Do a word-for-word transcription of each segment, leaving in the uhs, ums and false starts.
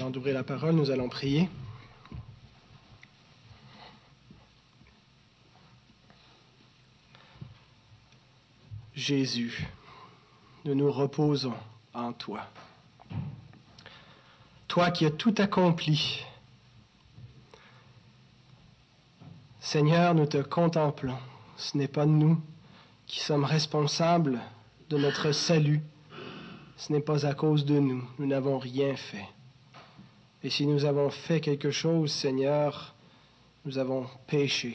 Avant d'ouvrir la parole, nous allons prier. Jésus, nous nous reposons en toi. Toi qui as tout accompli. Seigneur, nous te contemplons. Ce n'est pas nous qui sommes responsables de notre salut. Ce n'est pas à cause de nous. Nous n'avons rien fait. Et si nous avons fait quelque chose, Seigneur, nous avons péché.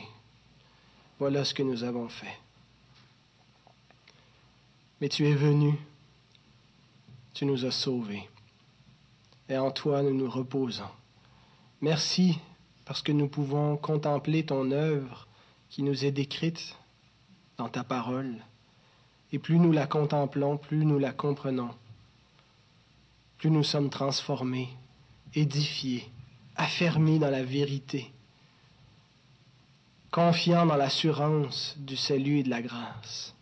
Voilà ce que nous avons fait. Mais tu es venu, tu nous as sauvés. Et en toi, nous nous reposons. Merci parce que nous pouvons contempler ton œuvre qui nous est décrite dans ta parole. Et plus nous la contemplons, plus nous la comprenons, plus nous sommes transformés, édifiés, affermis dans la vérité, confiants dans l'assurance du salut et de la grâce.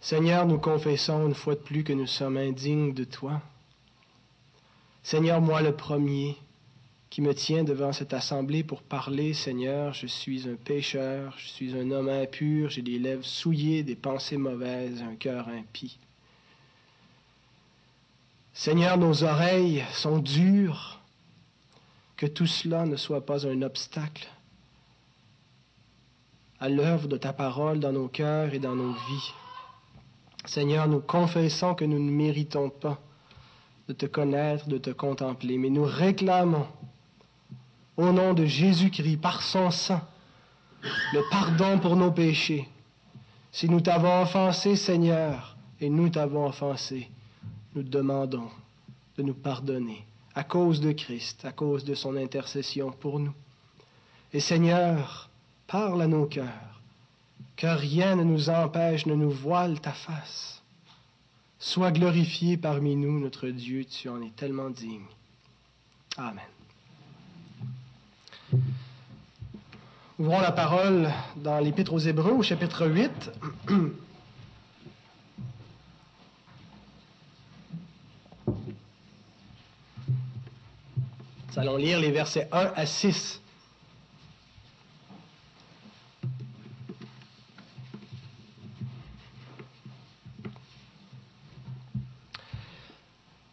Seigneur, nous confessons une fois de plus que nous sommes indignes de toi. Seigneur, moi le premier qui me tient devant cette assemblée pour parler, Seigneur, je suis un pécheur, je suis un homme impur, j'ai des lèvres souillées, des pensées mauvaises, un cœur impie. Seigneur, nos oreilles sont dures, que tout cela ne soit pas un obstacle à l'œuvre de ta parole dans nos cœurs et dans nos vies. Seigneur, nous confessons que nous ne méritons pas de te connaître, de te contempler, mais nous réclamons au nom de Jésus-Christ, par son sang, le pardon pour nos péchés. Si nous t'avons offensé, Seigneur, et nous t'avons offensé, nous demandons de nous pardonner à cause de Christ, à cause de son intercession pour nous. Et Seigneur, parle à nos cœurs, que rien ne nous empêche, ne nous voile ta face. Sois glorifié parmi nous, notre Dieu, tu en es tellement digne. Amen. Ouvrons la parole dans l'Épître aux Hébreux, au chapitre huit. Nous allons lire les versets un à six.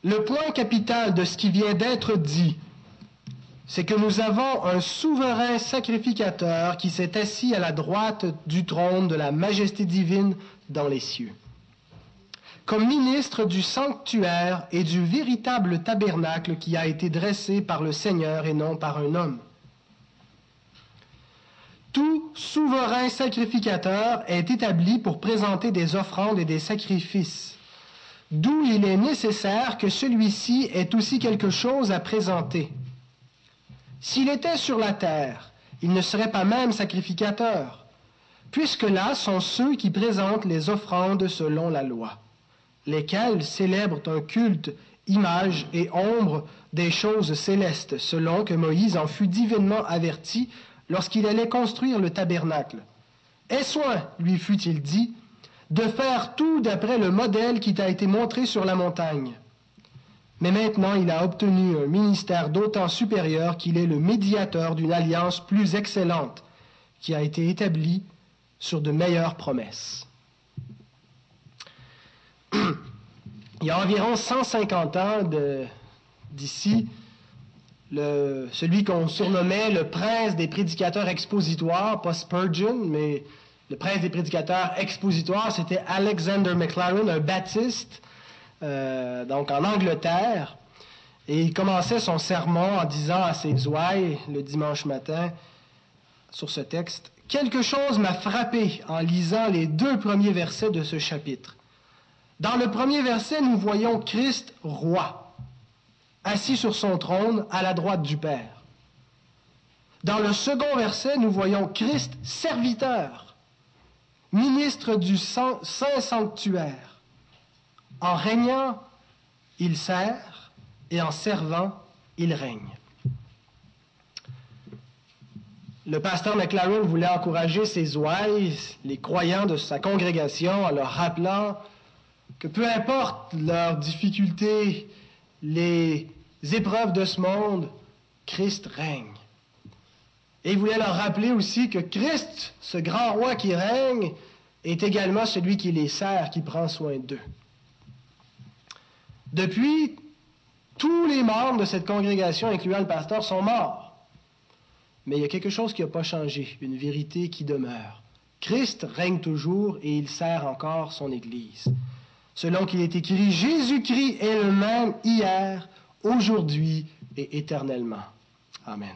Le point capital de ce qui vient d'être dit, c'est que nous avons un souverain sacrificateur qui s'est assis à la droite du trône de la majesté divine dans les cieux. Comme ministre du sanctuaire et du véritable tabernacle qui a été dressé par le Seigneur et non par un homme. Tout souverain sacrificateur est établi pour présenter des offrandes et des sacrifices, d'où il est nécessaire que celui-ci ait aussi quelque chose à présenter. S'il était sur la terre, il ne serait pas même sacrificateur, puisque là sont ceux qui présentent les offrandes selon la loi, lesquels célèbrent un culte, image et ombre des choses célestes, selon que Moïse en fut divinement averti lorsqu'il allait construire le tabernacle. « Aie soin, lui fut-il dit, de faire tout d'après le modèle qui t'a été montré sur la montagne. » Mais maintenant, il a obtenu un ministère d'autant supérieur qu'il est le médiateur d'une alliance plus excellente, qui a été établie sur de meilleures promesses. Il y a environ cent cinquante ans de, d'ici, le, celui qu'on surnommait le prince des prédicateurs expositoires, pas Spurgeon, mais le prince des prédicateurs expositoires, c'était Alexander MacLaren, un baptiste, Euh, donc en Angleterre, et il commençait son sermon en disant à ses ouailles le dimanche matin sur ce texte, « Quelque chose m'a frappé en lisant les deux premiers versets de ce chapitre. Dans le premier verset, nous voyons Christ roi, assis sur son trône à la droite du Père. Dans le second verset, nous voyons Christ serviteur, ministre du Saint Sanctuaire. En régnant, il sert, et en servant, il règne. » Le pasteur MacLaren voulait encourager ses ouailles, les croyants de sa congrégation, en leur rappelant que peu importe leurs difficultés les épreuves de ce monde, Christ règne. Et il voulait leur rappeler aussi que Christ, ce grand roi qui règne, est également celui qui les sert, qui prend soin d'eux. Depuis, tous les membres de cette congrégation, incluant le pasteur, sont morts. Mais il y a quelque chose qui n'a pas changé, une vérité qui demeure. Christ règne toujours et il sert encore son Église. Selon qu'il est écrit, Jésus-Christ est le même hier, aujourd'hui et éternellement. Amen.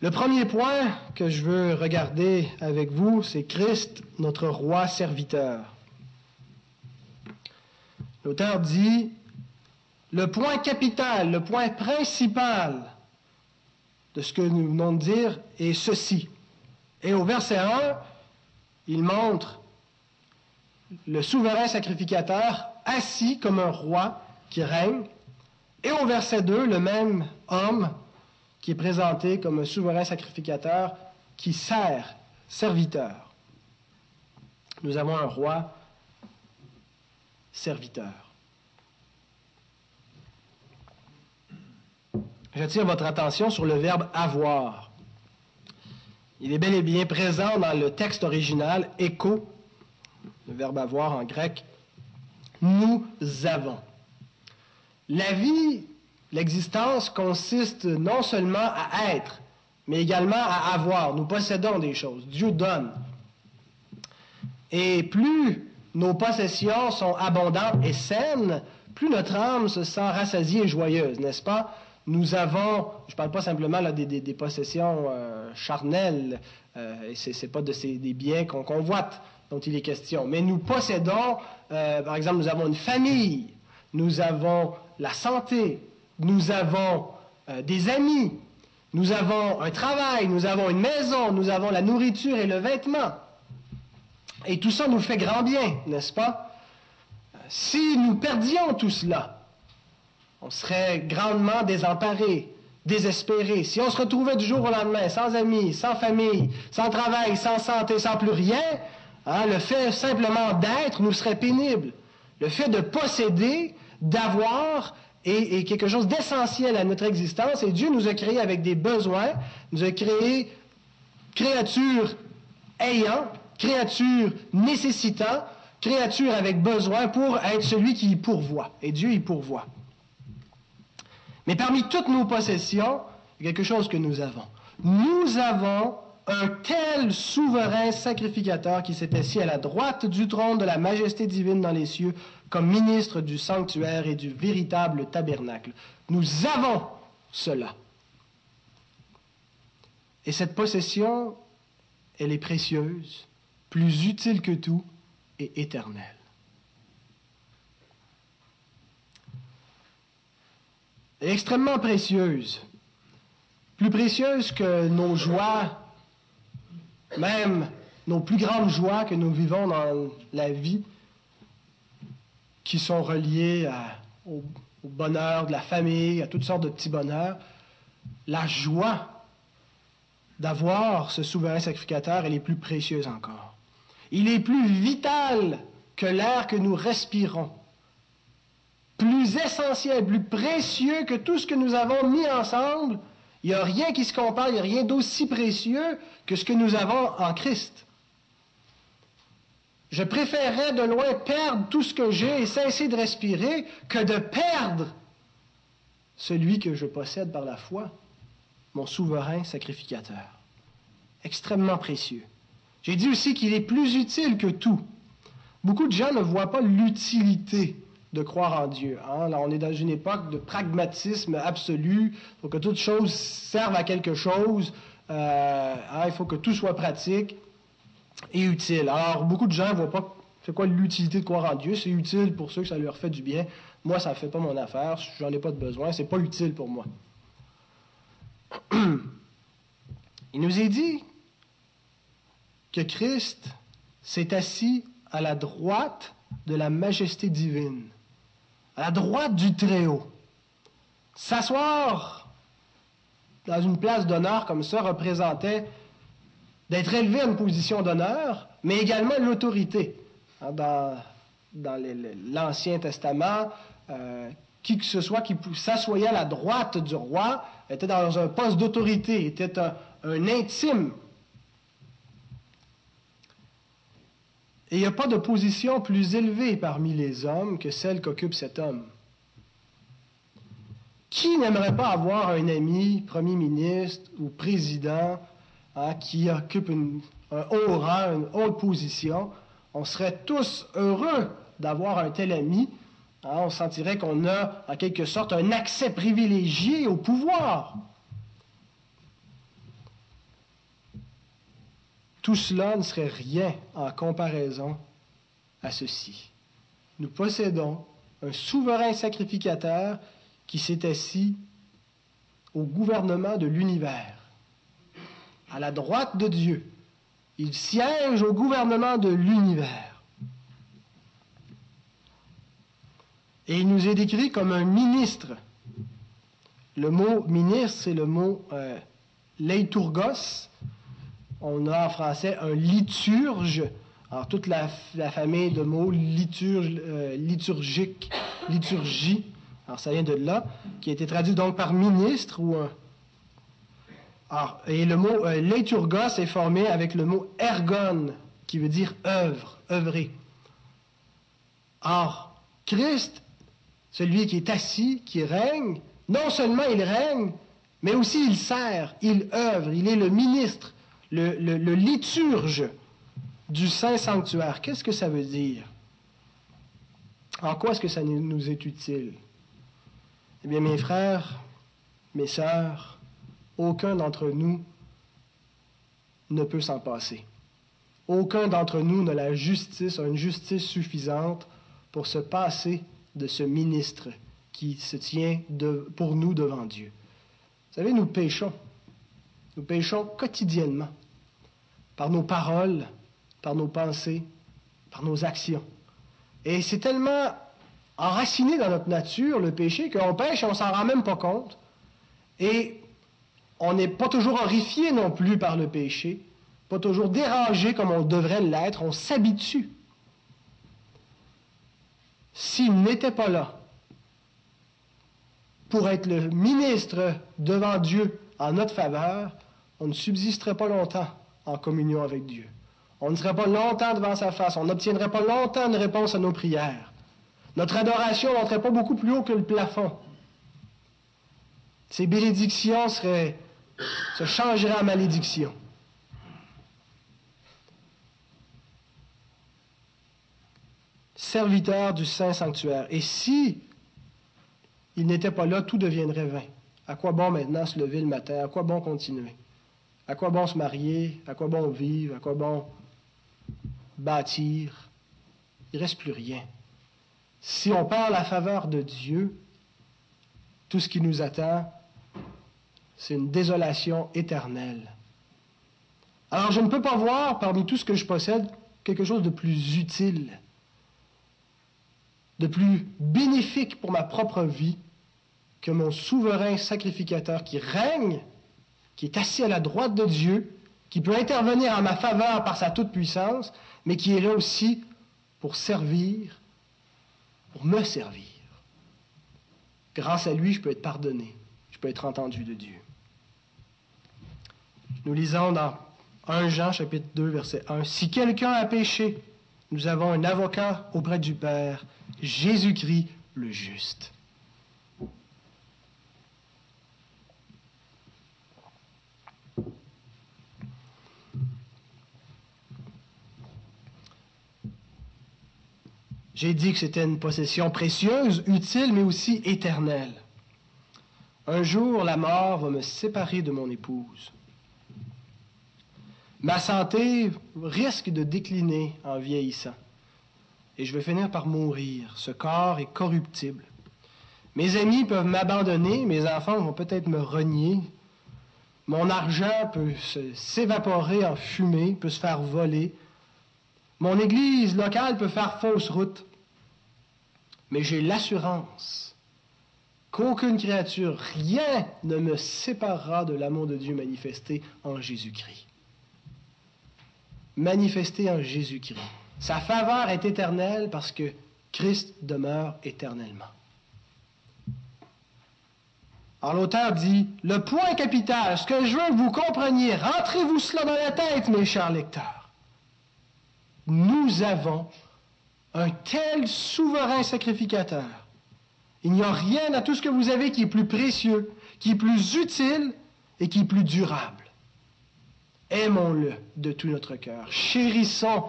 Le premier point que je veux regarder avec vous, c'est Christ, notre roi serviteur. L'auteur dit, le point capital, le point principal de ce que nous venons de dire est ceci. Et au verset un, il montre le souverain sacrificateur assis comme un roi qui règne. Et au verset deux, le même homme qui est présenté comme un souverain sacrificateur qui sert, serviteur. Nous avons un roi serviteur. J'attire votre attention sur le verbe « avoir ». Il est bel et bien présent dans le texte original « écho », le verbe « avoir » en grec. « Nous avons ». La vie... L'existence consiste non seulement à être, mais également à avoir. Nous possédons des choses. Dieu donne. Et plus nos possessions sont abondantes et saines, plus notre âme se sent rassasiée et joyeuse, n'est-ce pas? Nous avons, je ne parle pas simplement là, des, des, des possessions euh, charnelles, euh, et c'est, c'est pas de ces, des biens qu'on convoite dont il est question, mais nous possédons, euh, par exemple, nous avons une famille, nous avons la santé, nous avons euh, des amis, nous avons un travail, nous avons une maison, nous avons la nourriture et le vêtement. Et tout ça nous fait grand bien, n'est-ce pas? Si nous perdions tout cela, on serait grandement désemparés, désespérés. Si on se retrouvait du jour au lendemain, sans amis, sans famille, sans travail, sans santé, sans plus rien, hein, le fait simplement d'être nous serait pénible. Le fait de posséder, d'avoir... Et, et quelque chose d'essentiel à notre existence. Et Dieu nous a créés avec des besoins, nous a créés créatures ayant, créatures nécessitant, créatures avec besoin pour être celui qui y pourvoit. Et Dieu y pourvoit. Mais parmi toutes nos possessions, il y a quelque chose que nous avons. Nous avons un tel souverain sacrificateur qui s'est assis à la droite du trône de la majesté divine dans les cieux, comme ministre du sanctuaire et du véritable tabernacle. Nous avons cela. Et cette possession, elle est précieuse, plus utile que tout et éternelle. Elle est extrêmement précieuse, plus précieuse que nos joies, même nos plus grandes joies que nous vivons dans la vie, qui sont reliés à, au, au bonheur de la famille, à toutes sortes de petits bonheurs. La joie d'avoir ce souverain sacrificateur, elle est plus précieuse encore. Il est plus vital que l'air que nous respirons, plus essentiel, plus précieux que tout ce que nous avons mis ensemble. Il n'y a rien qui se compare, il n'y a rien d'aussi précieux que ce que nous avons en Christ. Je préférerais de loin perdre tout ce que j'ai et cesser de respirer que de perdre celui que je possède par la foi, mon souverain sacrificateur. Extrêmement précieux. J'ai dit aussi qu'il est plus utile que tout. Beaucoup de gens ne voient pas l'utilité de croire en Dieu. Hein? Là, on est dans une époque de pragmatisme absolu. Il faut que toute chose serve à quelque chose. Euh, hein? Il faut que tout soit pratique et utile. Alors, beaucoup de gens ne voient pas c'est quoi l'utilité de croire en Dieu. C'est utile pour ceux que ça leur fait du bien. Moi, ça ne fait pas mon affaire. J'en ai pas de besoin. C'est pas utile pour moi. Il nous est dit que Christ s'est assis à la droite de la majesté divine, à la droite du Très-Haut. S'asseoir dans une place d'honneur comme ça représentait d'être élevé à une position d'honneur, mais également l'autorité. Dans dans l'Ancien Testament, euh, qui que ce soit qui s'assoyait à la droite du roi était dans un poste d'autorité, était un, un intime. Et il n'y a pas de position plus élevée parmi les hommes que celle qu'occupe cet homme. Qui n'aimerait pas avoir un ami, premier ministre ou président, hein, qui occupe une, un haut rang, une haute position? On serait tous heureux d'avoir un tel ami. Hein, on sentirait qu'on a, en quelque sorte, un accès privilégié au pouvoir. Tout cela ne serait rien en comparaison à ceci. Nous possédons un souverain sacrificateur qui s'est assis au gouvernement de l'univers, à la droite de Dieu. Il siège au gouvernement de l'univers. Et il nous est décrit comme un ministre. Le mot « ministre », c'est le mot euh, « leiturgos ». On a en français un liturge. Alors, toute la, la famille de mots liturge, euh, liturgique, liturgie, alors ça vient de là, qui a été traduit donc par ministre ou un. Alors, et le mot euh, liturgos est formé avec le mot ergon, qui veut dire œuvre, œuvrer. Or, Christ, celui qui est assis, qui règne, non seulement il règne, mais aussi il sert, il œuvre, il est le ministre. Le, le, le liturge du Saint Sanctuaire, qu'est-ce que ça veut dire? En quoi est-ce que ça nous est utile? Eh bien, mes frères, mes sœurs, aucun d'entre nous ne peut s'en passer. Aucun d'entre nous n'a la justice, une justice suffisante pour se passer de ce ministre qui se tient de, pour nous devant Dieu. Vous savez, nous péchons. Nous péchons quotidiennement. Par nos paroles, par nos pensées, par nos actions. Et c'est tellement enraciné dans notre nature, le péché, qu'on pêche et on ne s'en rend même pas compte. Et on n'est pas toujours horrifié non plus par le péché, pas toujours dérangé comme on devrait l'être, on s'habitue. S'il n'était pas là pour être le ministre devant Dieu en notre faveur, on ne subsisterait pas longtemps en communion avec Dieu. On ne serait pas longtemps devant sa face. On n'obtiendrait pas longtemps de réponse à nos prières. Notre adoration n'entrait pas beaucoup plus haut que le plafond. Ces bénédictions seraient, se changeraient en malédictions. Serviteur du Saint Sanctuaire. Et si il n'était pas là, tout deviendrait vain. À quoi bon maintenant se lever le matin? À quoi bon continuer? À quoi bon se marier? À quoi bon vivre? À quoi bon bâtir? Il ne reste plus rien. Si on perd la faveur de Dieu, tout ce qui nous attend, c'est une désolation éternelle. Alors, je ne peux pas voir, parmi tout ce que je possède, quelque chose de plus utile, de plus bénéfique pour ma propre vie, que mon souverain sacrificateur qui règne, qui est assis à la droite de Dieu, qui peut intervenir en ma faveur par sa toute-puissance, mais qui est là aussi pour servir, pour me servir. Grâce à lui, je peux être pardonné, je peux être entendu de Dieu. Nous lisons dans Premier Jean, chapitre deux, verset un, « Si quelqu'un a péché, nous avons un avocat auprès du Père, Jésus-Christ le juste. » J'ai dit que c'était une possession précieuse, utile, mais aussi éternelle. Un jour, la mort va me séparer de mon épouse. Ma santé risque de décliner en vieillissant, et je vais finir par mourir. Ce corps est corruptible. Mes amis peuvent m'abandonner, mes enfants vont peut-être me renier. Mon argent peut se, s'évaporer en fumée, peut se faire voler. Mon église locale peut faire fausse route, mais j'ai l'assurance qu'aucune créature, rien ne me séparera de l'amour de Dieu manifesté en Jésus-Christ. Manifesté en Jésus-Christ. Sa faveur est éternelle parce que Christ demeure éternellement. Alors l'auteur dit, le point capital, ce que je veux que vous compreniez, rentrez-vous cela dans la tête, mes chers lecteurs. Nous avons un tel souverain sacrificateur. Il n'y a rien à tout ce que vous avez qui est plus précieux, qui est plus utile et qui est plus durable. Aimons-le de tout notre cœur. Chérissons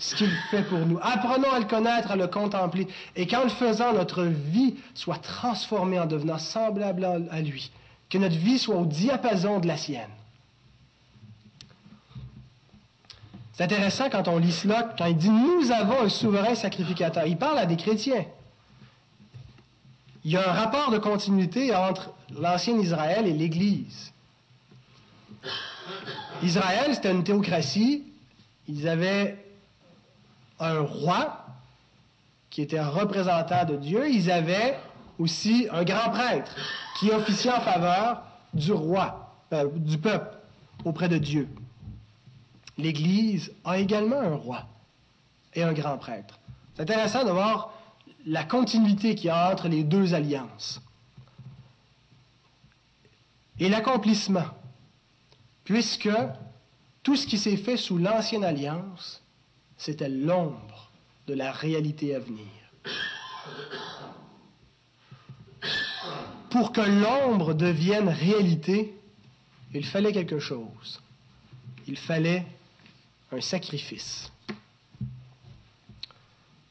ce qu'il fait pour nous. Apprenons à le connaître, à le contempler. Et qu'en le faisant, notre vie soit transformée en devenant semblable à lui. Que notre vie soit au diapason de la sienne. C'est intéressant quand on lit cela, quand il dit « Nous avons un souverain sacrificateur ». Il parle à des chrétiens. Il y a un rapport de continuité entre l'ancien Israël et l'Église. Israël, c'était une théocratie. Ils avaient un roi qui était un représentant de Dieu. Ils avaient aussi un grand prêtre qui officiait en faveur du roi, euh, du peuple, auprès de Dieu. L'Église a également un roi et un grand prêtre. C'est intéressant de voir la continuité qu'il y a entre les deux alliances. Et l'accomplissement, puisque tout ce qui s'est fait sous l'ancienne alliance, c'était l'ombre de la réalité à venir. Pour que l'ombre devienne réalité, il fallait quelque chose. Il fallait un sacrifice.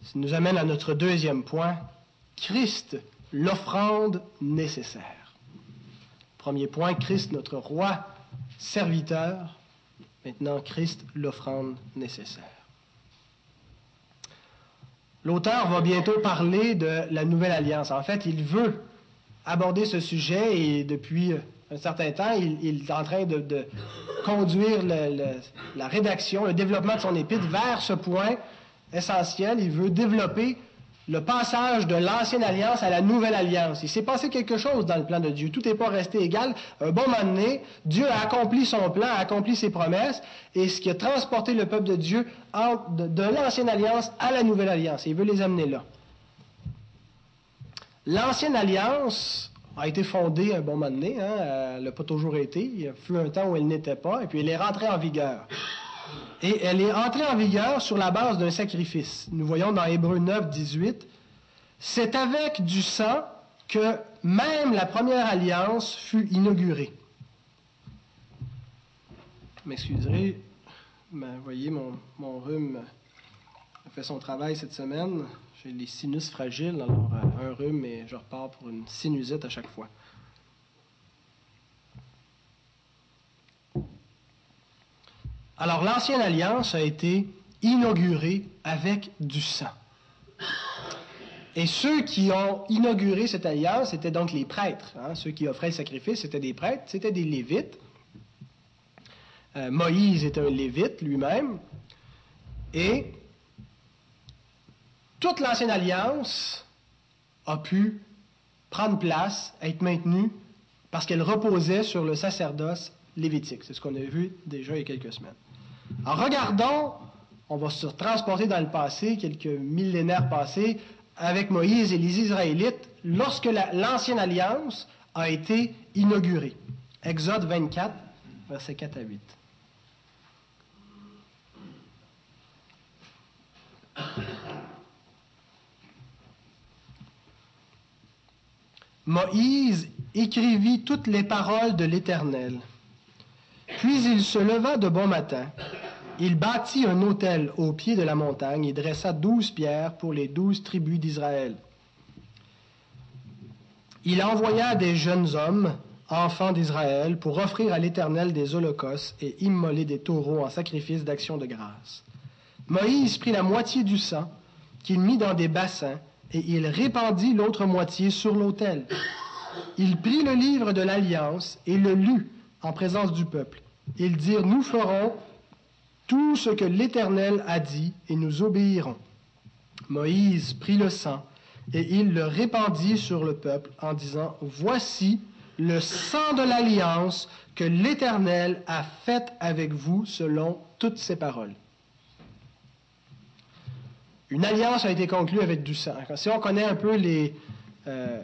Ça nous amène à notre deuxième point, Christ, l'offrande nécessaire. Premier point, Christ, notre roi, serviteur. Maintenant, Christ, l'offrande nécessaire. L'auteur va bientôt parler de la Nouvelle Alliance. En fait, il veut aborder ce sujet et depuis un certain temps, il, il est en train de, de conduire le, le, la rédaction, le développement de son épître vers ce point essentiel. Il veut développer le passage de l'Ancienne Alliance à la Nouvelle Alliance. Il s'est passé quelque chose dans le plan de Dieu. Tout n'est pas resté égal. Un bon moment donné, Dieu a accompli son plan, a accompli ses promesses, et ce qui a transporté le peuple de Dieu en, de, de l'Ancienne Alliance à la Nouvelle Alliance. Il veut les amener là. L'Ancienne Alliance a été fondée un bon moment donné. Hein, elle n'a pas toujours été. Il y a eu un temps où elle n'était pas, et puis elle est rentrée en vigueur. Et elle est entrée en vigueur sur la base d'un sacrifice. Nous voyons dans Hébreux neuf, dix-huit, « C'est avec du sang que même la première alliance fut inaugurée. » M'excuserez, ben, voyez, mon, mon rhume a fait son travail cette semaine. J'ai les sinus fragiles, alors un rhume et je repars pour une sinusite à chaque fois. Alors, l'Ancienne Alliance a été inaugurée avec du sang. Et ceux qui ont inauguré cette alliance, c'était donc les prêtres. Hein? Ceux qui offraient le sacrifice, c'était des prêtres, c'était des Lévites. Euh, Moïse était un Lévite lui-même. Et toute l'Ancienne Alliance a pu prendre place, être maintenue, parce qu'elle reposait sur le sacerdoce lévitique. C'est ce qu'on a vu déjà il y a quelques semaines. En regardant, on va se transporter dans le passé, quelques millénaires passés, avec Moïse et les Israélites, lorsque la, l'ancienne alliance a été inaugurée. Exode vingt-quatre, versets quatre à huit. Moïse écrivit toutes les paroles de l'Éternel. Puis il se leva de bon matin. Il bâtit un autel au pied de la montagne et dressa douze pierres pour les douze tribus d'Israël. Il envoya des jeunes hommes, enfants d'Israël, pour offrir à l'Éternel des holocaustes et immoler des taureaux en sacrifice d'action de grâce. Moïse prit la moitié du sang qu'il mit dans des bassins et il répandit l'autre moitié sur l'autel. Il prit le livre de l'Alliance et le lut en présence du peuple. Ils dirent, « Nous ferons tout ce que l'Éternel a dit et nous obéirons. » Moïse prit le sang et il le répandit sur le peuple en disant, « Voici le sang de l'alliance que l'Éternel a faite avec vous selon toutes ses paroles. » une alliance a été conclue avec du sang. Si on connaît un peu les, euh,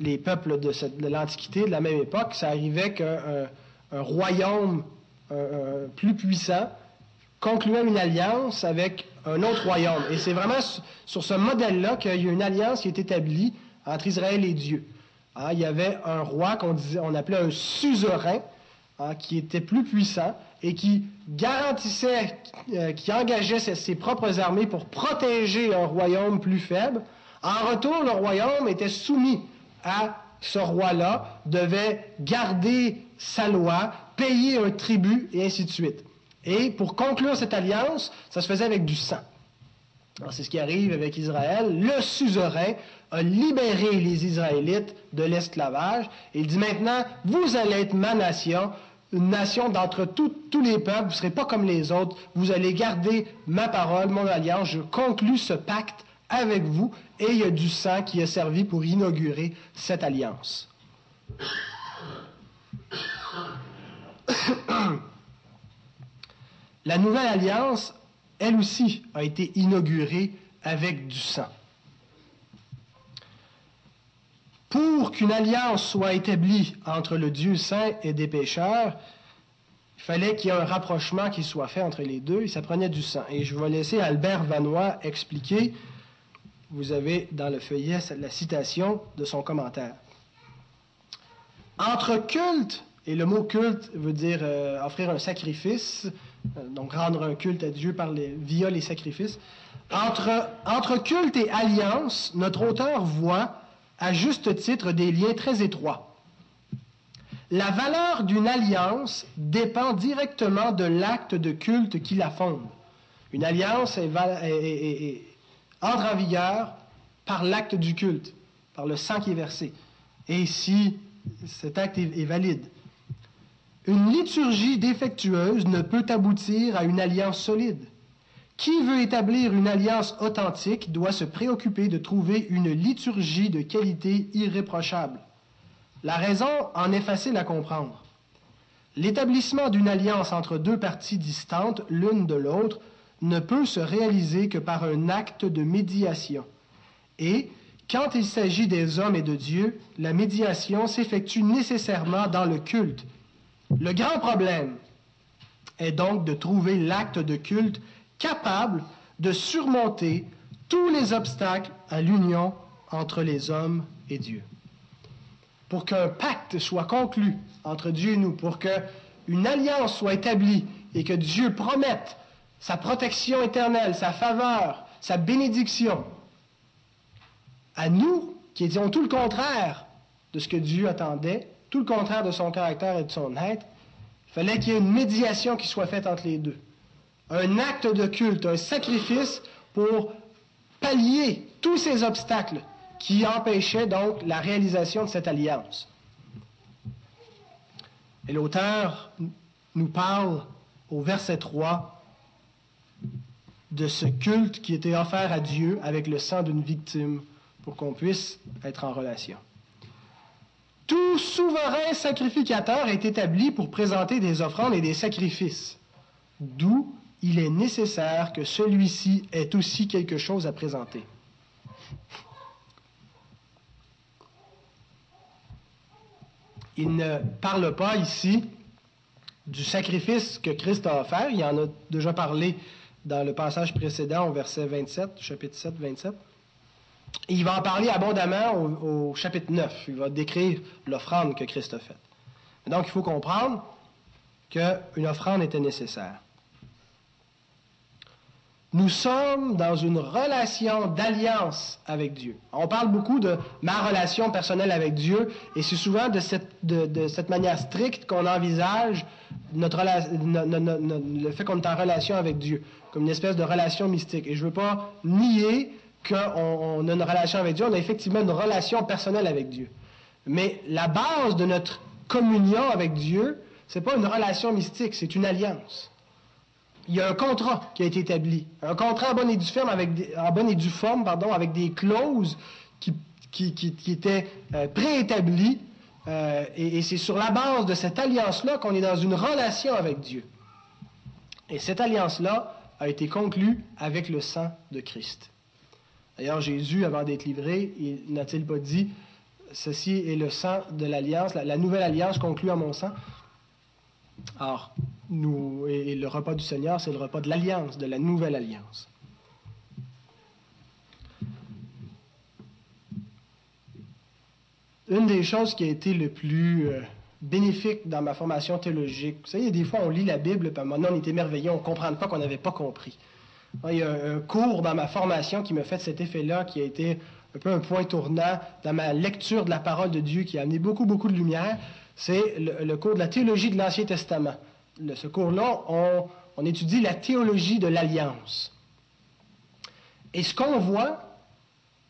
les peuples de, cette, de l'Antiquité, de la même époque, ça arrivait qu'un un royaume un, un plus puissant concluait une alliance avec un autre royaume. Et c'est vraiment sur ce modèle-là qu'il y a une alliance qui est établie entre Israël et Dieu. Ah, il y avait un roi qu'on disait, on appelait un suzerain, ah, qui était plus puissant et qui garantissait, euh, qui engageait ses, ses propres armées pour protéger un royaume plus faible. En retour, le royaume était soumis à ce roi-là, devait garder sa loi, payer un tribut et ainsi de suite. Et pour conclure cette alliance, ça se faisait avec du sang. Alors, c'est ce qui arrive avec Israël. Le suzerain a libéré les Israélites de l'esclavage. Il dit maintenant, vous allez être ma nation, une nation d'entre tout, tous les peuples, vous ne serez pas comme les autres, vous allez garder ma parole, mon alliance, je conclus ce pacte avec vous, et il y a du sang qui a servi pour inaugurer cette alliance. La nouvelle alliance, elle aussi, a été inaugurée avec du sang. Pour qu'une alliance soit établie entre le Dieu saint et des pécheurs, il fallait qu'il y ait un rapprochement qui soit fait entre les deux, et ça prenait du sang. Et je vais laisser Albert Vanois expliquer, vous avez dans le feuillet la citation de son commentaire. Entre culte, et le mot culte veut dire euh, offrir un sacrifice, donc rendre un culte à Dieu par les, via les sacrifices. Entre, entre culte et alliance, notre auteur voit, à juste titre, des liens très étroits. La valeur d'une alliance dépend directement de l'acte de culte qui la fonde. Une alliance est, est, est, est, entre en vigueur par l'acte du culte, par le sang qui est versé. Et si cet acte est, est valide, une liturgie défectueuse ne peut aboutir à une alliance solide. Qui veut établir une alliance authentique doit se préoccuper de trouver une liturgie de qualité irréprochable. La raison en est facile à comprendre. L'établissement d'une alliance entre deux parties distantes, l'une de l'autre, ne peut se réaliser que par un acte de médiation. Et, quand il s'agit des hommes et de Dieu, la médiation s'effectue nécessairement dans le culte. Le grand problème est donc de trouver l'acte de culte capable de surmonter tous les obstacles à l'union entre les hommes et Dieu. Pour qu'un pacte soit conclu entre Dieu et nous, pour qu'une alliance soit établie et que Dieu promette sa protection éternelle, sa faveur, sa bénédiction, à nous qui disons tout le contraire de ce que Dieu attendait, tout le contraire de son caractère et de son être, il fallait qu'il y ait une médiation qui soit faite entre les deux. Un acte de culte, un sacrifice pour pallier tous ces obstacles qui empêchaient donc la réalisation de cette alliance. Et l'auteur nous parle au verset trois de ce culte qui était offert à Dieu avec le sang d'une victime pour qu'on puisse être en relation. Tout souverain sacrificateur est établi pour présenter des offrandes et des sacrifices, d'où il est nécessaire que celui-ci ait aussi quelque chose à présenter. Il ne parle pas ici du sacrifice que Christ a offert. Il en a déjà parlé dans le passage précédent, au verset vingt-sept, chapitre sept, vingt-sept. Et il va en parler abondamment au, au chapitre neuf. Il va décrire l'offrande que Christ a faite. Donc, il faut comprendre qu'une offrande était nécessaire. Nous sommes dans une relation d'alliance avec Dieu. On parle beaucoup de ma relation personnelle avec Dieu, et c'est souvent de cette, de, de cette manière stricte qu'on envisage notre rela- no, no, no, no, le fait qu'on est en relation avec Dieu, comme une espèce de relation mystique. Et je ne veux pas nier qu'on on a une relation avec Dieu, on a effectivement une relation personnelle avec Dieu. Mais la base de notre communion avec Dieu, ce n'est pas une relation mystique, c'est une alliance. Il y a un contrat qui a été établi, un contrat en bonne et due forme avec des, en bonne et due forme, pardon, avec des clauses qui, qui, qui, qui étaient euh, préétablies, euh, et, et c'est sur la base de cette alliance-là qu'on est dans une relation avec Dieu. Et cette alliance-là a été conclu avec le sang de Christ. D'ailleurs, Jésus, avant d'être livré, il n'a-t-il pas dit « Ceci est le sang de l'alliance, la, la nouvelle alliance conclue en mon sang ». Alors, nous, et, et le repas du Seigneur, c'est le repas de l'alliance, de la nouvelle alliance. Une des choses qui a été le plus euh, bénéfique dans ma formation théologique, vous savez, des fois on lit la Bible, puis à un moment donné on est émerveillé, on ne comprend pas qu'on n'avait pas compris. Il y a un cours dans ma formation qui m'a fait cet effet-là, qui a été un peu un point tournant dans ma lecture de la parole de Dieu, qui a amené beaucoup, beaucoup de lumière. C'est le, le cours de la théologie de l'Ancien Testament. Le, ce cours-là, on, on étudie la théologie de l'Alliance. Et ce qu'on voit,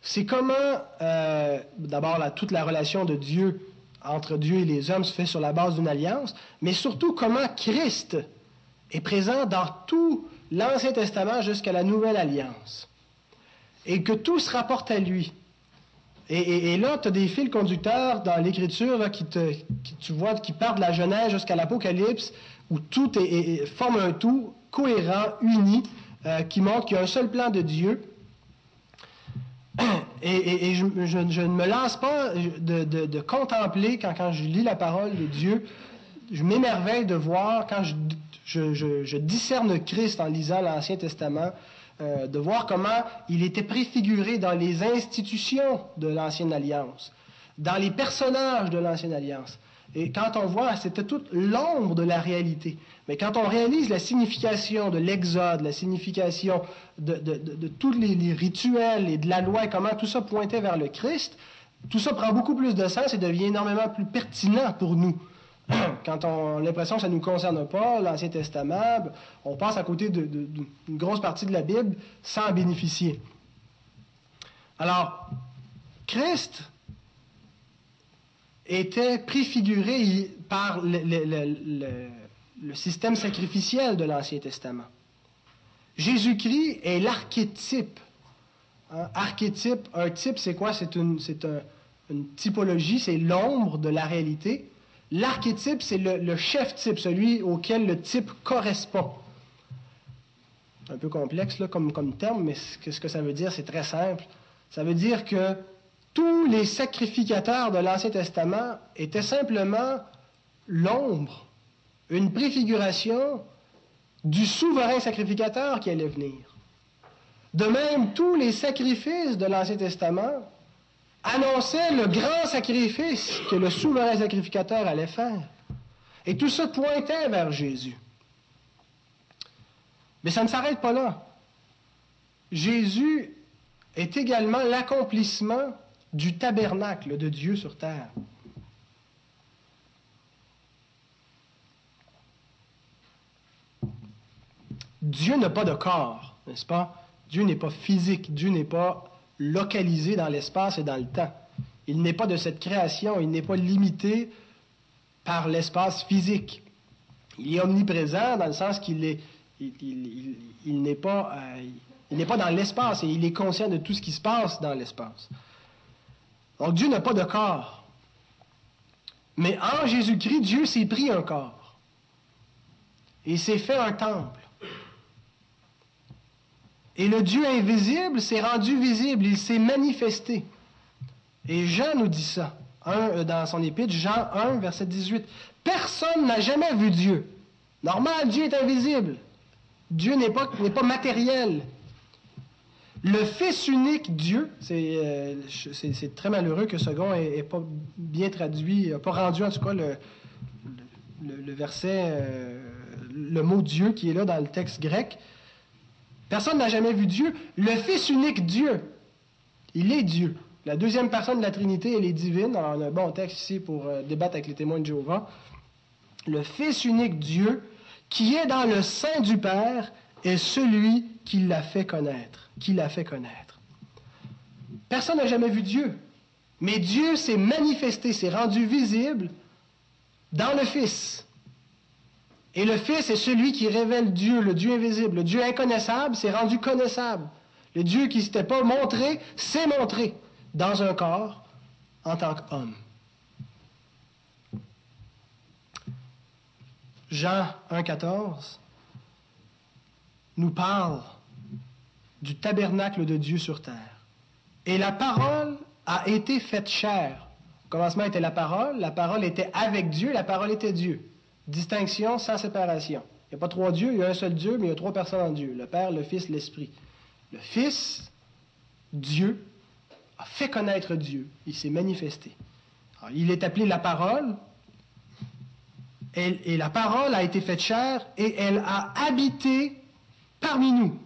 c'est comment, euh, d'abord, la, toute la relation de Dieu entre Dieu et les hommes se fait sur la base d'une alliance, mais surtout comment Christ est présent dans tout l'Ancien Testament jusqu'à la Nouvelle Alliance, et que tout se rapporte à lui. Et, et, et là, tu as des fils conducteurs dans l'Écriture là, qui, te, qui, tu vois, qui partent de la Genèse jusqu'à l'Apocalypse, où tout est, est, est, forme un tout cohérent, uni, euh, qui montre qu'il y a un seul plan de Dieu. Et, et, et je, je, je ne me lasse pas de, de, de contempler, quand, quand je lis la parole de Dieu, je m'émerveille de voir, quand je, je, je, je discerne Christ en lisant l'Ancien Testament, Euh, de voir comment il était préfiguré dans les institutions de l'Ancienne Alliance, dans les personnages de l'Ancienne Alliance. Et quand on voit, c'était toute l'ombre de la réalité. Mais quand on réalise la signification de l'Exode, la signification de, de, de, de tous les, les rituels et de la loi, et comment tout ça pointait vers le Christ, tout ça prend beaucoup plus de sens et devient énormément plus pertinent pour nous. Quand on a l'impression que ça ne nous concerne pas, l'Ancien Testament, on passe à côté de, de, de, d'une grosse partie de la Bible sans bénéficier. Alors, Christ était préfiguré par le, le, le, le, le système sacrificiel de l'Ancien Testament. Jésus-Christ est l'archétype. Hein? Archétype, un type, c'est quoi? C'est, une, c'est un, une typologie, c'est l'ombre de la réalité. L'archétype, c'est le, le chef-type, celui auquel le type correspond. Un peu complexe là, comme, comme terme, mais ce, ce que ça veut dire, c'est très simple. Ça veut dire que tous les sacrificateurs de l'Ancien Testament étaient simplement l'ombre, une préfiguration du souverain sacrificateur qui allait venir. De même, tous les sacrifices de l'Ancien Testament annonçait le grand sacrifice que le souverain sacrificateur allait faire. Et tout ça pointait vers Jésus. Mais ça ne s'arrête pas là. Jésus est également l'accomplissement du tabernacle de Dieu sur terre. Dieu n'a pas de corps, n'est-ce pas? Dieu n'est pas physique, Dieu n'est pas localisé dans l'espace et dans le temps. Il n'est pas de cette création, il n'est pas limité par l'espace physique. Il est omniprésent dans le sens qu'il est, il, il, il, il n'est pas, euh, il n'est pas dans l'espace et il est conscient de tout ce qui se passe dans l'espace. Donc Dieu n'a pas de corps. Mais en Jésus-Christ, Dieu s'est pris un corps. Et s'est fait un temple. Et le Dieu invisible s'est rendu visible, il s'est manifesté. Et Jean nous dit ça, un, dans son épître, Jean un, verset dix-huit. Personne n'a jamais vu Dieu. Normal, Dieu est invisible. Dieu n'est pas, n'est pas matériel. Le Fils unique Dieu, c'est, euh, c'est, c'est très malheureux que Second n'ait pas bien traduit, n'a pas rendu en tout cas le, le, le verset, euh, le mot Dieu qui est là dans le texte grec. Personne n'a jamais vu Dieu. Le Fils unique Dieu, il est Dieu. La deuxième personne de la Trinité, elle est divine. Alors, on a un bon texte ici pour euh, débattre avec les témoins de Jéhovah. Le Fils unique Dieu, qui est dans le sein du Père, est celui qui l'a fait connaître. Qui l'a fait connaître. Personne n'a jamais vu Dieu. Mais Dieu s'est manifesté, s'est rendu visible dans le Fils. Et le Fils est celui qui révèle Dieu, le Dieu invisible. Le Dieu inconnaissable s'est rendu connaissable. Le Dieu qui ne s'était pas montré, s'est montré dans un corps en tant qu'homme. Jean un, quatorze. nous parle du tabernacle de Dieu sur terre. Et la parole a été faite chair. Au commencement était la parole, la parole était avec Dieu, la parole était Dieu. Distinction sans séparation. Il n'y a pas trois dieux, il y a un seul Dieu, mais il y a trois personnes en Dieu. Le Père, le Fils, l'Esprit. Le Fils, Dieu, a fait connaître Dieu. Il s'est manifesté. Alors, il est appelé la parole. Et, et la parole a été faite chair et elle a habité parmi nous.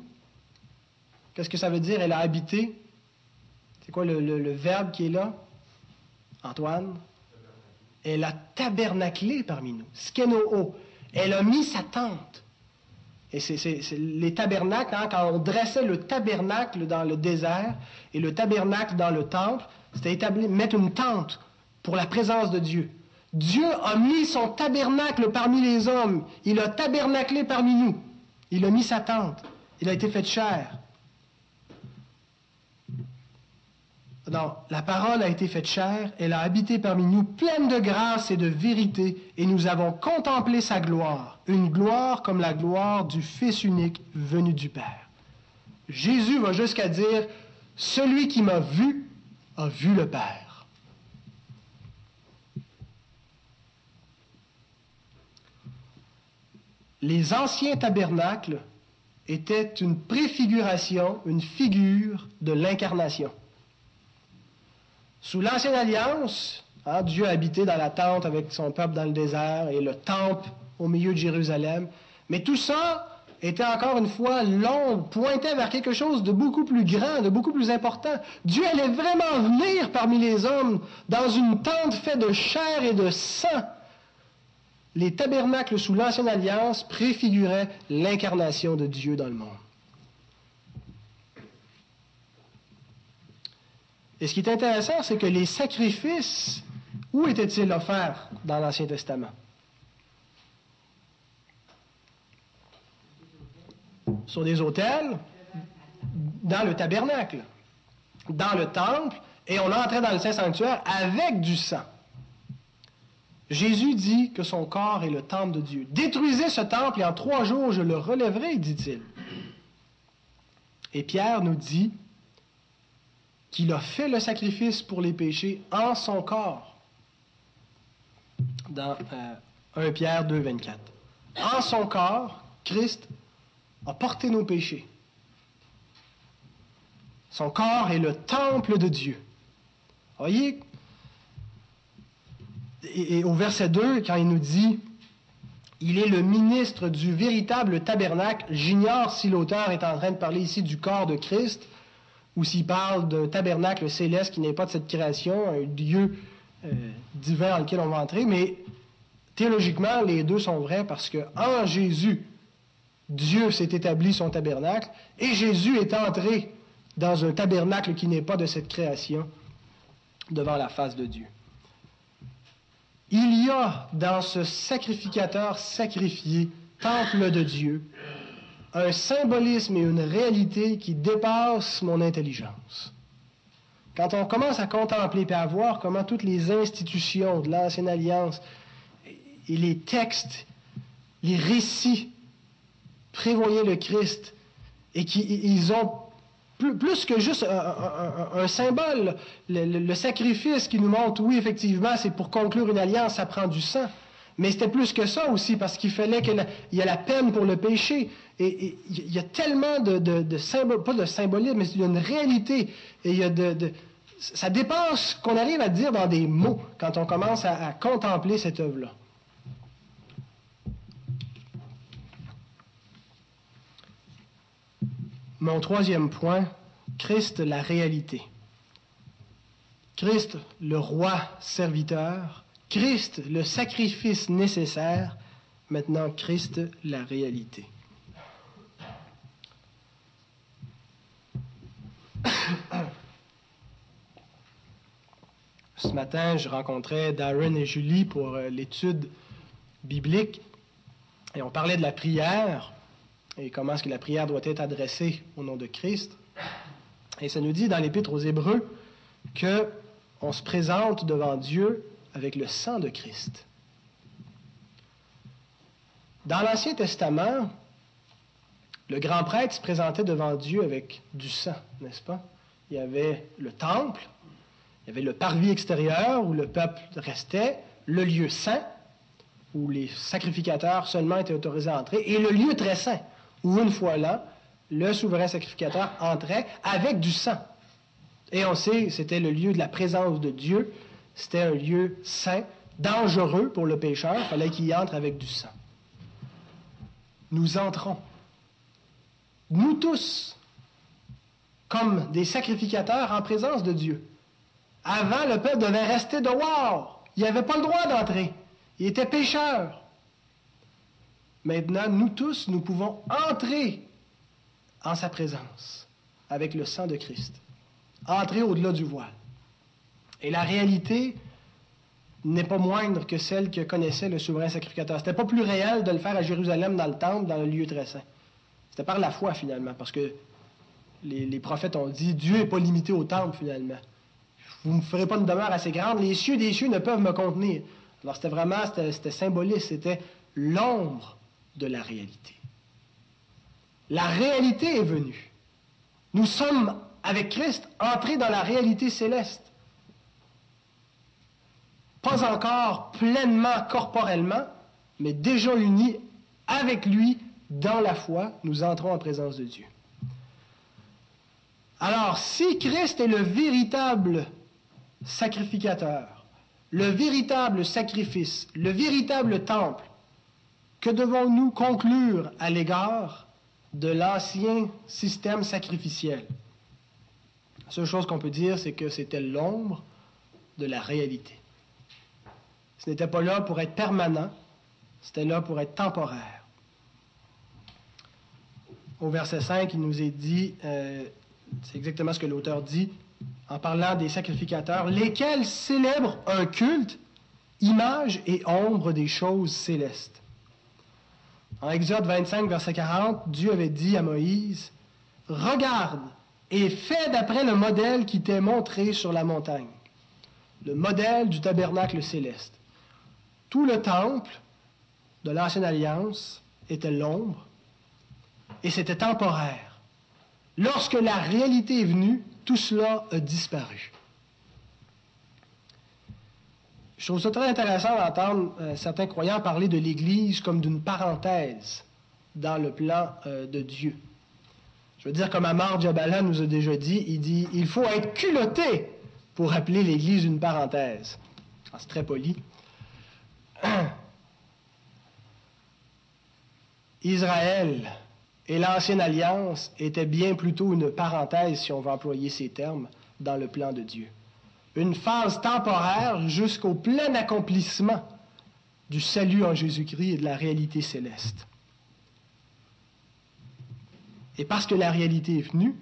Qu'est-ce que ça veut dire, elle a habité? C'est quoi le, le, le verbe qui est là, Antoine? Elle a tabernaclé parmi nous. Skenoho. Elle a mis sa tente. Et c'est, c'est, c'est les tabernacles, hein, quand on dressait le tabernacle dans le désert et le tabernacle dans le temple, c'était établi, mettre une tente pour la présence de Dieu. Dieu a mis son tabernacle parmi les hommes. Il a tabernaclé parmi nous. Il a mis sa tente. Il a été fait chair. Donc, la parole a été faite chair, elle a habité parmi nous, pleine de grâce et de vérité, et nous avons contemplé sa gloire, une gloire comme la gloire du Fils unique venu du Père. Jésus va jusqu'à dire, « Celui qui m'a vu, a vu le Père. » Les anciens tabernacles étaient une préfiguration, une figure de l'incarnation. Sous l'Ancienne Alliance, hein, Dieu habitait dans la tente avec son peuple dans le désert et le temple au milieu de Jérusalem. Mais tout ça était encore une fois l'ombre, pointait vers quelque chose de beaucoup plus grand, de beaucoup plus important. Dieu allait vraiment venir parmi les hommes dans une tente faite de chair et de sang. Les tabernacles sous l'Ancienne Alliance préfiguraient l'incarnation de Dieu dans le monde. Et ce qui est intéressant, c'est que les sacrifices, où étaient-ils offerts dans l'Ancien Testament? Sur des autels, dans le tabernacle, dans le temple, et on entrait dans le Saint-Sanctuaire avec du sang. Jésus dit que son corps est le temple de Dieu. « Détruisez ce temple et en trois jours je le relèverai, dit-il. » Et Pierre nous dit qu'il a fait le sacrifice pour les péchés en son corps. Dans euh, un Pierre deux, vingt-quatre. En son corps, Christ a porté nos péchés. Son corps est le temple de Dieu. Voyez, et, et au verset deux, quand il nous dit « Il est le ministre du véritable tabernacle », j'ignore si l'auteur est en train de parler ici du corps de Christ, ou s'il parle d'un tabernacle céleste qui n'est pas de cette création, un lieu euh, divin dans lequel on va entrer, mais théologiquement, les deux sont vrais parce qu'en Jésus, Dieu s'est établi son tabernacle et Jésus est entré dans un tabernacle qui n'est pas de cette création devant la face de Dieu. Il y a dans ce sacrificateur sacrifié, temple de Dieu, un symbolisme et une réalité qui dépassent mon intelligence. Quand on commence à contempler et à voir comment toutes les institutions de l'Ancienne Alliance et les textes, les récits prévoyaient le Christ et qu'ils ont plus, plus que juste un, un, un symbole, le, le, le sacrifice qui nous montre, oui, effectivement, c'est pour conclure une alliance, ça prend du sang. Mais c'était plus que ça aussi, parce qu'il fallait qu'il y ait la peine pour le péché. Et il y a tellement de, de, de symboles, pas de symbolisme, mais il y a une réalité. Et il y a de, de, ça dépasse ce qu'on arrive à dire dans des mots quand on commence à, à contempler cette œuvre-là. Mon troisième point, Christ, la réalité. Christ, le roi serviteur. Christ, le sacrifice nécessaire, maintenant Christ, la réalité. Ce matin, je rencontrais Darren et Julie pour euh, l'étude biblique et on parlait de la prière et comment est-ce que la prière doit être adressée au nom de Christ. Et ça nous dit dans l'Épître aux Hébreux qu'on se présente devant Dieu avec le sang de Christ. Dans l'Ancien Testament, Le grand prêtre se présentait devant Dieu avec du sang, n'est-ce pas? Il y avait le temple, il y avait le parvis extérieur où le peuple restait, le lieu saint, où les sacrificateurs seulement étaient autorisés à entrer, et le lieu très saint, où une fois là, le souverain sacrificateur entrait avec du sang. Et on sait, c'était le lieu de la présence de Dieu, c'était un lieu saint, dangereux pour le pécheur, il fallait qu'il y entre avec du sang. Nous entrons, nous tous, comme des sacrificateurs en présence de Dieu. Avant, le peuple devait rester dehors, il n'avait pas le droit d'entrer, il était pécheur. Maintenant, nous tous, nous pouvons entrer en sa présence avec le sang de Christ. Entrer au-delà du voile. Et la réalité n'est pas moindre que celle que connaissait le souverain sacrificateur. C'était pas plus réel de le faire à Jérusalem, dans le temple, dans le lieu très saint. C'était par la foi, finalement, parce que les, les prophètes ont dit « Dieu n'est pas limité au temple, finalement. Vous ne me ferez pas une demeure assez grande. Les cieux des cieux ne peuvent me contenir. » Alors c'était vraiment, c'était, c'était symbolique, c'était l'ombre de la réalité. La réalité est venue. Nous sommes avec Christ, entrer dans la réalité céleste. Pas encore pleinement, corporellement, mais déjà unis avec lui dans la foi, nous entrons en présence de Dieu. Alors, si Christ est le véritable sacrificateur, le véritable sacrifice, le véritable temple, que devons-nous conclure à l'égard de l'ancien système sacrificiel? La seule chose qu'on peut dire, c'est que c'était l'ombre de la réalité. Ce n'était pas là pour être permanent, c'était là pour être temporaire. Au verset cinq, il nous est dit, euh, c'est exactement ce que l'auteur dit, en parlant des sacrificateurs, lesquels célèbrent un culte, image et ombre des choses célestes. En Exode vingt-cinq, verset quarante, Dieu avait dit à Moïse, « Regarde, et fait d'après le modèle qui t'est montré sur la montagne. » Le modèle du tabernacle céleste. Tout le temple de l'Ancienne Alliance était l'ombre et c'était temporaire. Lorsque la réalité est venue, tout cela a disparu. Je trouve ça très intéressant d'entendre euh, certains croyants parler de l'Église comme d'une parenthèse dans le plan euh, de Dieu. Je veux dire, comme Amar Jabala nous a déjà dit, il dit « Il faut être culotté pour appeler l'Église une parenthèse. » Alors, c'est très poli. Israël et l'Ancienne Alliance étaient bien plutôt une parenthèse, si on veut employer ces termes, dans le plan de Dieu. Une phase temporaire jusqu'au plein accomplissement du salut en Jésus-Christ et de la réalité céleste. Et parce que la réalité est venue,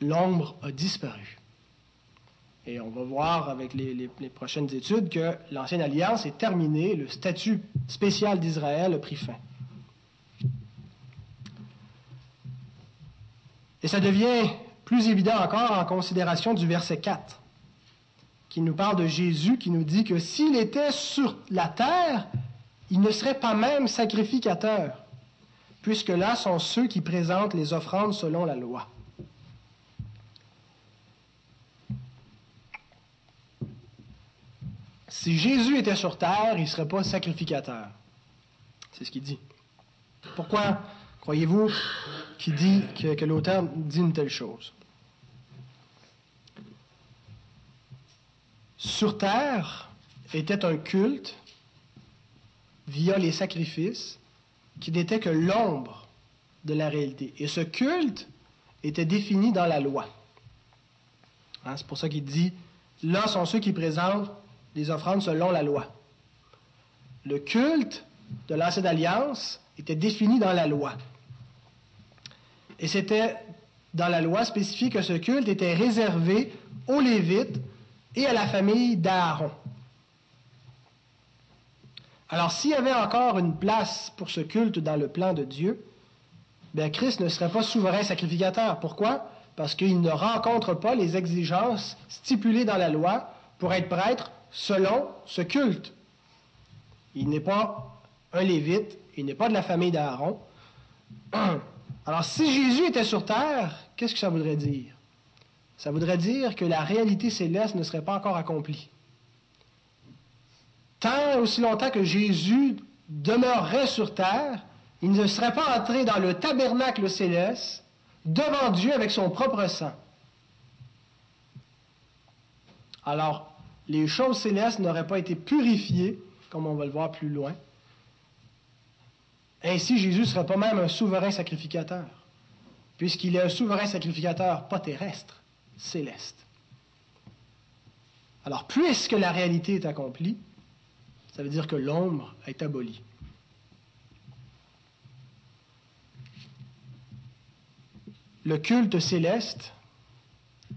l'ombre a disparu. Et on va voir avec les, les, les prochaines études que l'ancienne alliance est terminée, le statut spécial d'Israël a pris fin. Et ça devient plus évident encore en considération du verset quatre, qui nous parle de Jésus, qui nous dit que s'il était sur la terre, il ne serait pas même sacrificateur, puisque là sont ceux qui présentent les offrandes selon la loi. Si Jésus était sur terre, il ne serait pas sacrificateur. C'est ce qu'il dit. Pourquoi, croyez-vous, qu'il dit que, que l'auteur dit une telle chose? Sur terre était un culte via les sacrifices qui n'était que l'ombre de la réalité. Et ce culte était défini dans la loi. Hein, c'est pour ça qu'il dit, là sont ceux qui présentent les offrandes selon la loi. Le culte de l'Ancienne Alliance était défini dans la loi. Et c'était dans la loi spécifiée que ce culte était réservé aux Lévites et à la famille d'Aaron. Alors, s'il y avait encore une place pour ce culte dans le plan de Dieu, bien, Christ ne serait pas souverain sacrificateur. Pourquoi? Parce qu'il ne rencontre pas les exigences stipulées dans la loi pour être prêtre selon ce culte. Il n'est pas un lévite, il n'est pas de la famille d'Aaron. Alors, si Jésus était sur terre, qu'est-ce que ça voudrait dire? Ça voudrait dire que la réalité céleste ne serait pas encore accomplie. Tant et aussi longtemps que Jésus demeurerait sur terre, il ne serait pas entré dans le tabernacle céleste devant Dieu avec son propre sang. Alors, les choses célestes n'auraient pas été purifiées, comme on va le voir plus loin. Ainsi, Jésus ne serait pas même un souverain sacrificateur, puisqu'il est un souverain sacrificateur, pas terrestre, céleste. Alors, puisque la réalité est accomplie, ça veut dire que l'ombre est abolie. Le culte céleste,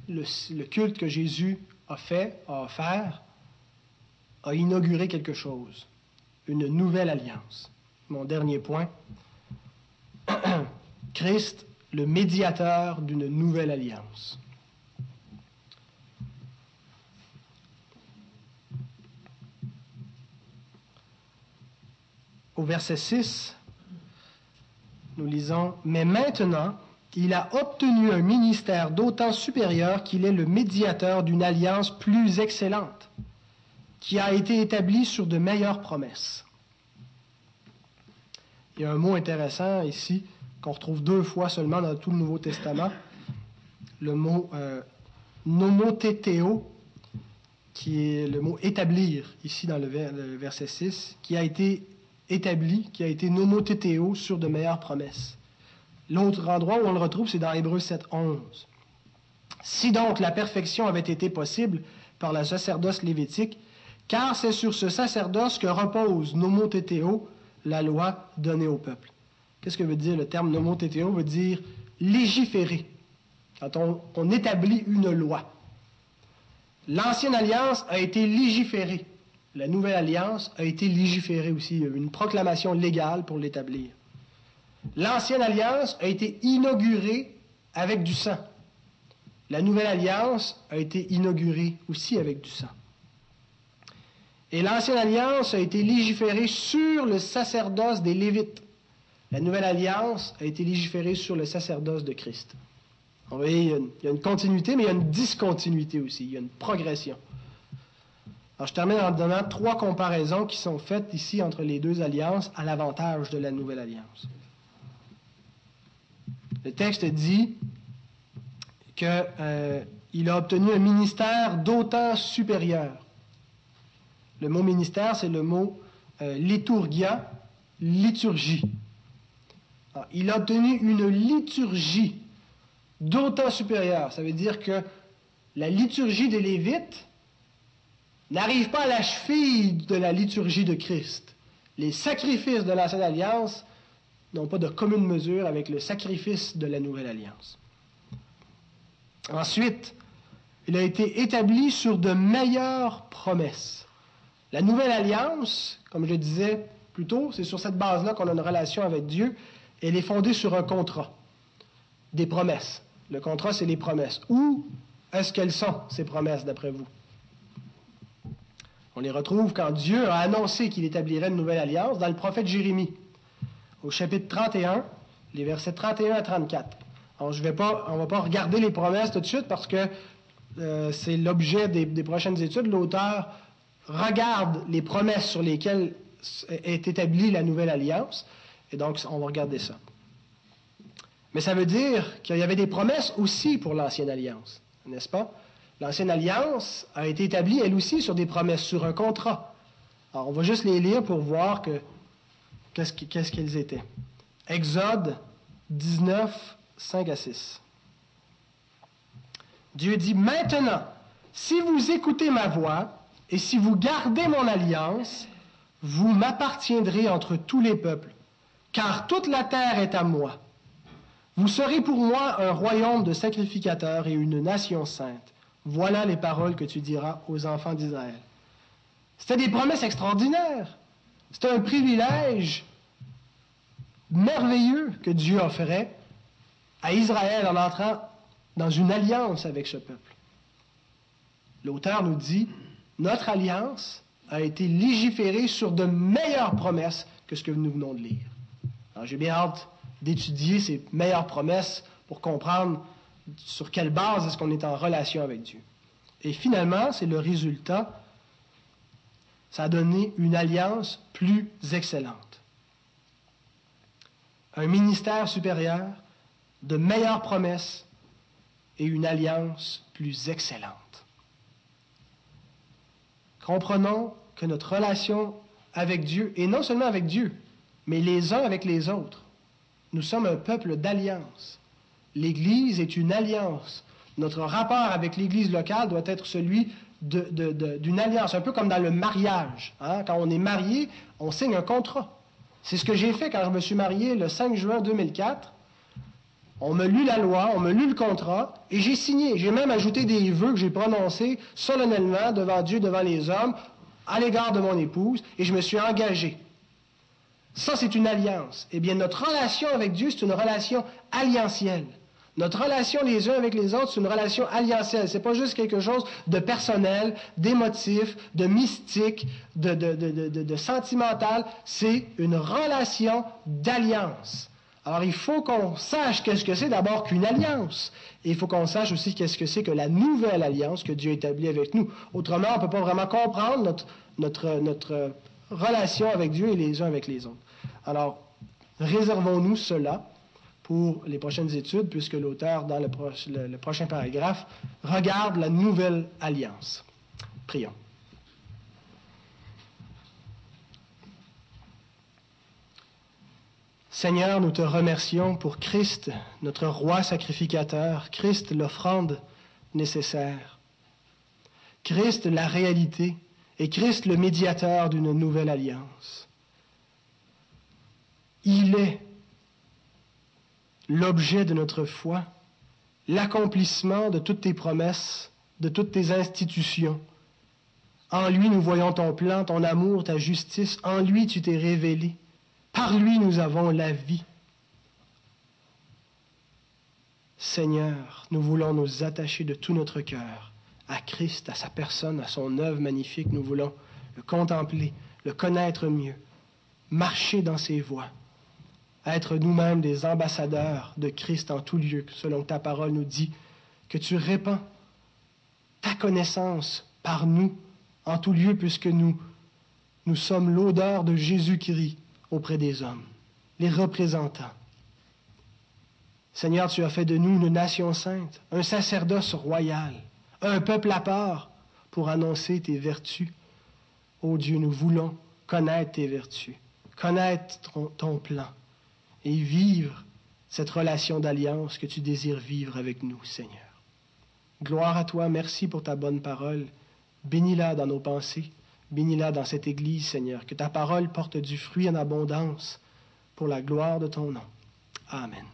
le, le culte que Jésus a fait, a offert, a inauguré quelque chose, une nouvelle alliance. Mon dernier point, Christ, le médiateur d'une nouvelle alliance. Au verset six, nous lisons « Mais maintenant, il a obtenu un ministère d'autant supérieur qu'il est le médiateur d'une alliance plus excellente, qui a été établie sur de meilleures promesses. » Il y a un mot intéressant ici, qu'on retrouve deux fois seulement dans tout le Nouveau Testament, le mot euh, « nomotétéo », qui est le mot « établir », ici dans le, ver- le verset six, qui a été établi, qui a été « nomotétéo » sur de meilleures promesses. L'autre endroit où on le retrouve, c'est dans Hébreux sept, onze. « Si donc la perfection avait été possible par le sacerdoce lévitique, car c'est sur ce sacerdoce que repose « nomotétéo » la loi donnée au peuple. » Qu'est-ce que veut dire le terme nomotétéo? Veut dire légiférer, quand on, on établit une loi. L'ancienne alliance a été légiférée. La nouvelle alliance a été légiférée aussi. Il y a eu une proclamation légale pour l'établir. L'ancienne alliance a été inaugurée avec du sang. La nouvelle alliance a été inaugurée aussi avec du sang. Et l'ancienne alliance a été légiférée sur le sacerdoce des Lévites. La nouvelle alliance a été légiférée sur le sacerdoce de Christ. Vous voyez, il y a une, il y a une continuité, mais il y a une discontinuité aussi. Il y a une progression. Alors, je termine en donnant trois comparaisons qui sont faites ici entre les deux alliances à l'avantage de la nouvelle alliance. Le texte dit que euh, il a obtenu un ministère d'autant supérieur. Le mot « ministère », c'est le mot euh, « liturgia », « liturgie ». Alors, il a obtenu une liturgie d'autant supérieure. Ça veut dire que la liturgie des Lévites n'arrive pas à la cheville de la liturgie de Christ. Les sacrifices de l'Ancienne Alliance n'ont pas de commune mesure avec le sacrifice de la Nouvelle Alliance. Ensuite, il a été établi sur de meilleures promesses. La nouvelle alliance, comme je le disais plus tôt, c'est sur cette base-là qu'on a une relation avec Dieu. Elle est fondée sur un contrat, des promesses. Le contrat, c'est les promesses. Où est-ce qu'elles sont, ces promesses, d'après vous? On les retrouve quand Dieu a annoncé qu'il établirait une nouvelle alliance dans le prophète Jérémie, au chapitre trente et un, les versets trente et un à trente-quatre. Alors, je vais pas, on ne va pas regarder les promesses tout de suite parce que euh, c'est l'objet des, des prochaines études. L'auteur regarde les promesses sur lesquelles est établie la nouvelle alliance. Et donc, on va regarder ça. Mais ça veut dire qu'il y avait des promesses aussi pour l'ancienne alliance, n'est-ce pas? L'ancienne alliance a été établie, elle aussi, sur des promesses, sur un contrat. Alors, on va juste les lire pour voir que, qu'est-ce, qu'est-ce qu'elles étaient. Exode dix-neuf, cinq à six. Dieu dit, « Maintenant, si vous écoutez ma voix, et si vous gardez mon alliance, vous m'appartiendrez entre tous les peuples, car toute la terre est à moi. Vous serez pour moi un royaume de sacrificateurs et une nation sainte. Voilà les paroles que tu diras aux enfants d'Israël. » C'était des promesses extraordinaires. C'était un privilège merveilleux que Dieu offrait à Israël en entrant dans une alliance avec ce peuple. L'auteur nous dit, notre alliance a été légiférée sur de meilleures promesses que ce que nous venons de lire. Alors, j'ai bien hâte d'étudier ses meilleures promesses pour comprendre sur quelle base est-ce qu'on est en relation avec Dieu. Et finalement, c'est le résultat, ça a donné une alliance plus excellente. Un ministère supérieur, de meilleures promesses et une alliance plus excellente. Comprenons que notre relation avec Dieu, et non seulement avec Dieu, mais les uns avec les autres. Nous sommes un peuple d'alliance. L'Église est une alliance. Notre rapport avec l'Église locale doit être celui de, de, de, d'une alliance, un peu comme dans le mariage. Hein? Quand on est marié, on signe un contrat. C'est ce que j'ai fait quand je me suis marié le cinq juin deux mille quatre. On me lut la loi, on me lut le contrat, et j'ai signé. J'ai même ajouté des vœux que j'ai prononcés solennellement devant Dieu, devant les hommes, à l'égard de mon épouse, et je me suis engagé. Ça, c'est une alliance. Eh bien, notre relation avec Dieu, c'est une relation alliantielle. Notre relation les uns avec les autres, c'est une relation alliantielle. C'est pas juste quelque chose de personnel, d'émotif, de mystique, de, de, de, de, de, de sentimental. C'est une relation d'alliance. Alors, il faut qu'on sache qu'est-ce que c'est d'abord qu'une alliance. Et il faut qu'on sache aussi qu'est-ce que c'est que la nouvelle alliance que Dieu établit avec nous. Autrement, on ne peut pas vraiment comprendre notre, notre, notre relation avec Dieu et les uns avec les autres. Alors, réservons-nous cela pour les prochaines études, puisque l'auteur, dans le, pro- le, le prochain paragraphe, regarde la nouvelle alliance. Prions. Seigneur, nous te remercions pour Christ, notre roi sacrificateur, Christ l'offrande nécessaire, Christ la réalité et Christ le médiateur d'une nouvelle alliance. Il est l'objet de notre foi, l'accomplissement de toutes tes promesses, de toutes tes institutions. En lui, nous voyons ton plan, ton amour, ta justice. En lui, tu t'es révélé. Par lui, nous avons la vie. Seigneur, nous voulons nous attacher de tout notre cœur à Christ, à sa personne, à son œuvre magnifique. Nous voulons le contempler, le connaître mieux, marcher dans ses voies, être nous-mêmes des ambassadeurs de Christ en tout lieu, selon que ta parole nous dit, que tu répands ta connaissance par nous en tout lieu, puisque nous, nous sommes l'odeur de Jésus-Christ auprès des hommes, les représentants. Seigneur, tu as fait de nous une nation sainte, un sacerdoce royal, un peuple à part pour annoncer tes vertus. Ô Dieu, nous voulons connaître tes vertus, connaître ton, ton plan et vivre cette relation d'alliance que tu désires vivre avec nous, Seigneur. Gloire à toi, merci pour ta bonne parole. Bénis-la dans nos pensées. Bénis-la dans cette Église, Seigneur, que ta parole porte du fruit en abondance pour la gloire de ton nom. Amen.